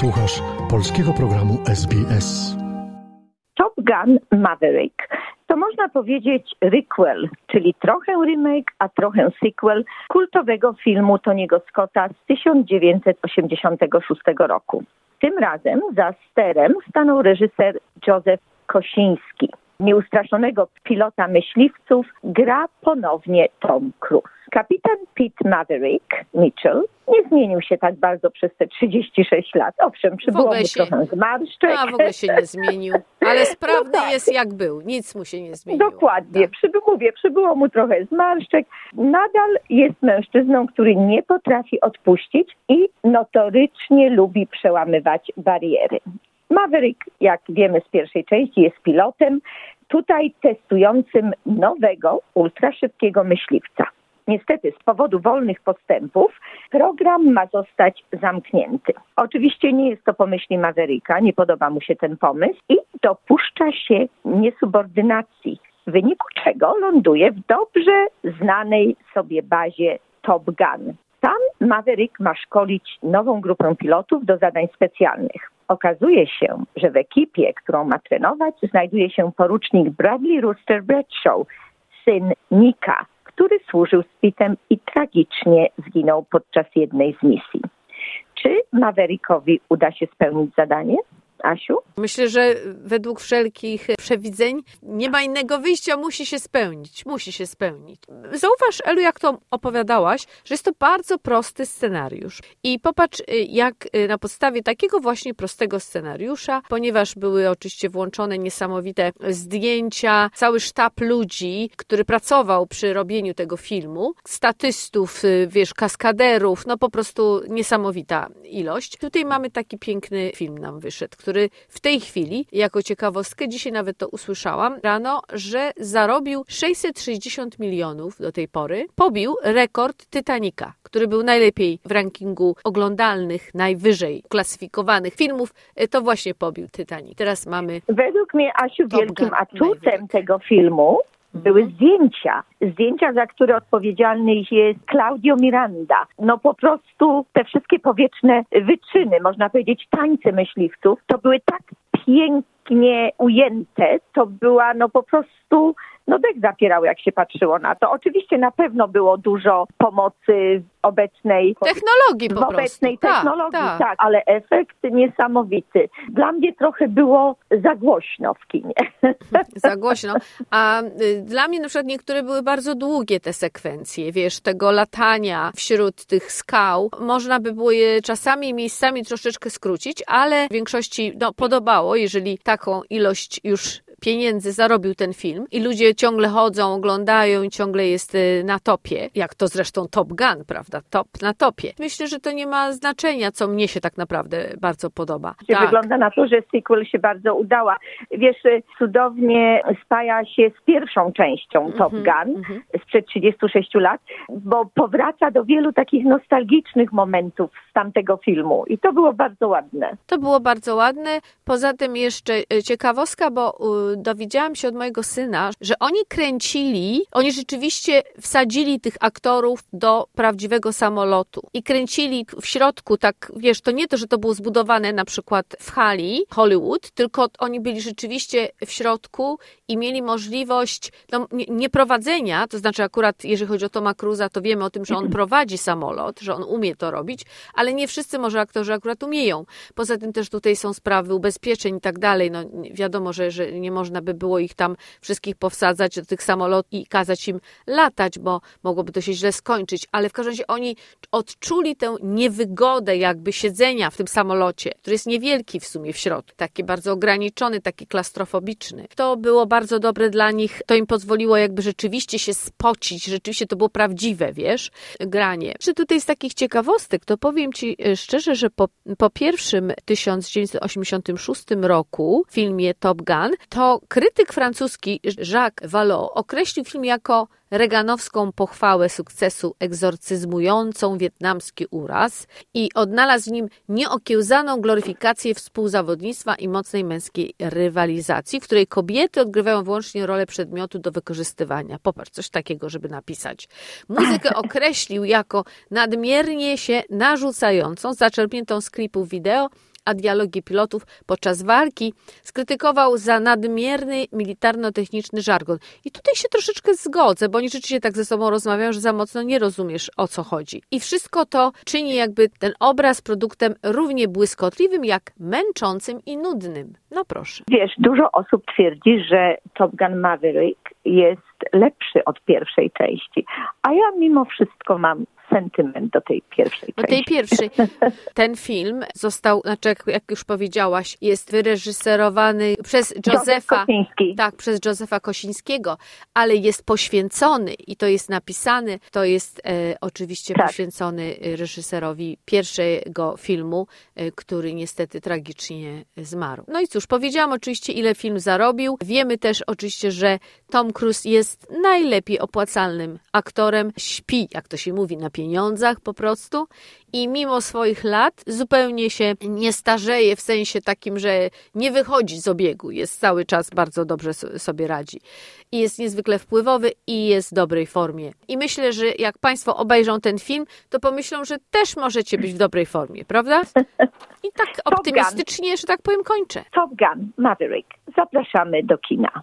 Słuchasz polskiego programu SBS. Top Gun Maverick. To można powiedzieć requel, czyli trochę remake, a trochę sequel kultowego filmu Tony'ego Scotta z 1986 roku. Tym razem za sterem stanął reżyser Joseph Kosinski. Nieustraszonego pilota myśliwców gra ponownie Tom Cruise. Kapitan Pete Maverick Mitchell nie zmienił się tak bardzo przez te 36 lat. Owszem, przybyło mu trochę zmarszczek. A w ogóle się nie zmienił. Ale sprawny no tak. Jest jak był. Nic mu się nie zmieniło. Dokładnie. Tak. Przybyło mu trochę zmarszczek. Nadal jest mężczyzną, który nie potrafi odpuścić i notorycznie lubi przełamywać bariery. Maverick, jak wiemy z pierwszej części, jest pilotem, tutaj testującym nowego, ultraszybkiego myśliwca. Niestety z powodu wolnych postępów program ma zostać zamknięty. Oczywiście nie jest to po myśli Mavericka, nie podoba mu się ten pomysł i dopuszcza się niesubordynacji, w wyniku czego ląduje w dobrze znanej sobie bazie Top Gun. Tam Maverick ma szkolić nową grupę pilotów do zadań specjalnych. Okazuje się, że w ekipie, którą ma trenować, znajduje się porucznik Bradley Rooster Bradshaw, syn Nicka, który służył z Pittem i tragicznie zginął podczas jednej z misji. Czy Maverickowi uda się spełnić zadanie? Asiu? Myślę, że według wszelkich przewidzeń nie ma innego wyjścia, musi się spełnić. Zauważ, Elu, jak to opowiadałaś, że jest to bardzo prosty scenariusz. I popatrz, jak na podstawie takiego właśnie prostego scenariusza, ponieważ były oczywiście włączone niesamowite zdjęcia, cały sztab ludzi, który pracował przy robieniu tego filmu, statystów, wiesz, kaskaderów, no po prostu niesamowita ilość. Tutaj mamy taki piękny film nam wyszedł, który w tej chwili, jako ciekawostkę, dzisiaj nawet to usłyszałam rano, że zarobił 660 milionów do tej pory. Pobił rekord Titanica, który był najlepiej w rankingu oglądalnych, najwyżej klasyfikowanych filmów. To właśnie pobił Titanic. Teraz mamy... Według mnie, Asiu, wielkim atutem tego filmu były zdjęcia, za które odpowiedzialny jest Claudio Miranda. No po prostu te wszystkie powietrzne wyczyny, można powiedzieć tańce myśliwców, to były tak pięknie ujęte, to była no po prostu... No dech zapierał, jak się patrzyło na to. Oczywiście na pewno było dużo pomocy obecnej technologii, tak, ale efekt niesamowity. Dla mnie trochę było za głośno w kinie. Za głośno. A dla mnie na przykład niektóre były bardzo długie te sekwencje, wiesz, tego latania wśród tych skał. Można by było je czasami miejscami troszeczkę skrócić, ale w większości podobało, jeżeli taką ilość już pieniędzy zarobił ten film i ludzie ciągle chodzą, oglądają i ciągle jest na topie, jak to zresztą Top Gun, prawda? Top na topie. Myślę, że to nie ma znaczenia, co mnie się tak naprawdę bardzo podoba. Tak. Wygląda na to, że sequel się bardzo udała. Wiesz, cudownie spaja się z pierwszą częścią Top Gun sprzed 36 lat, bo powraca do wielu takich nostalgicznych momentów z tamtego filmu i to było bardzo ładne. Poza tym jeszcze ciekawostka, bo dowiedziałam się od mojego syna, że oni rzeczywiście wsadzili tych aktorów do prawdziwego samolotu i kręcili w środku, tak wiesz, to nie to, że to było zbudowane na przykład w hali Hollywood, tylko oni byli rzeczywiście w środku i mieli możliwość nieprowadzenia, to znaczy akurat jeżeli chodzi o Toma Cruza, to wiemy o tym, że on prowadzi samolot, że on umie to robić, ale nie wszyscy może aktorzy akurat umieją. Poza tym też tutaj są sprawy ubezpieczeń i tak dalej, no wiadomo, że nie można by było ich tam wszystkich powsadzać do tych samolotów i kazać im latać, bo mogłoby to się źle skończyć, ale w każdym razie oni odczuli tę niewygodę jakby siedzenia w tym samolocie, który jest niewielki w sumie w środku, taki bardzo ograniczony, taki klastrofobiczny. To było bardzo dobre dla nich, to im pozwoliło jakby rzeczywiście się spocić, rzeczywiście to było prawdziwe, wiesz, granie. Czy tutaj z takich ciekawostek, to powiem Ci szczerze, że po pierwszym 1986 roku w filmie Top Gun, to krytyk francuski Jacques Vallaud określił film jako reganowską pochwałę sukcesu egzorcyzmującą wietnamski uraz i odnalazł w nim nieokiełzaną gloryfikację współzawodnictwa i mocnej męskiej rywalizacji, w której kobiety odgrywają wyłącznie rolę przedmiotu do wykorzystywania. Popatrz, coś takiego, żeby napisać. Muzykę określił jako nadmiernie się narzucającą, zaczerpniętą z klipów wideo, a dialogi pilotów podczas walki, skrytykował za nadmierny militarno-techniczny żargon. I tutaj się troszeczkę zgodzę, bo oni rzeczywiście tak ze sobą rozmawiają, że za mocno nie rozumiesz, o co chodzi. I wszystko to czyni jakby ten obraz produktem równie błyskotliwym, jak męczącym i nudnym. No proszę. Wiesz, dużo osób twierdzi, że Top Gun Maverick jest lepszy od pierwszej części, a ja mimo wszystko mam sentyment do tej pierwszej części. Do tej pierwszej. Ten film został, znaczy jak już powiedziałaś, jest wyreżyserowany przez Josefa, tak, przez Josefa Kosińskiego, ale jest poświęcony i to jest napisane, to jest oczywiście tak, poświęcony reżyserowi pierwszego filmu, który niestety tragicznie zmarł. No i cóż, powiedziałam oczywiście, ile film zarobił. Wiemy też oczywiście, że Tom Cruise jest najlepiej opłacalnym aktorem, śpi, jak to się mówi, na pieniądzach po prostu i mimo swoich lat zupełnie się nie starzeje w sensie takim, że nie wychodzi z obiegu, jest cały czas bardzo dobrze sobie radzi i jest niezwykle wpływowy i jest w dobrej formie. I myślę, że jak Państwo obejrzą ten film, to pomyślą, że też możecie być w dobrej formie, prawda? I tak optymistycznie, że tak powiem, kończę. Top Gun Maverick. Zapraszamy do kina.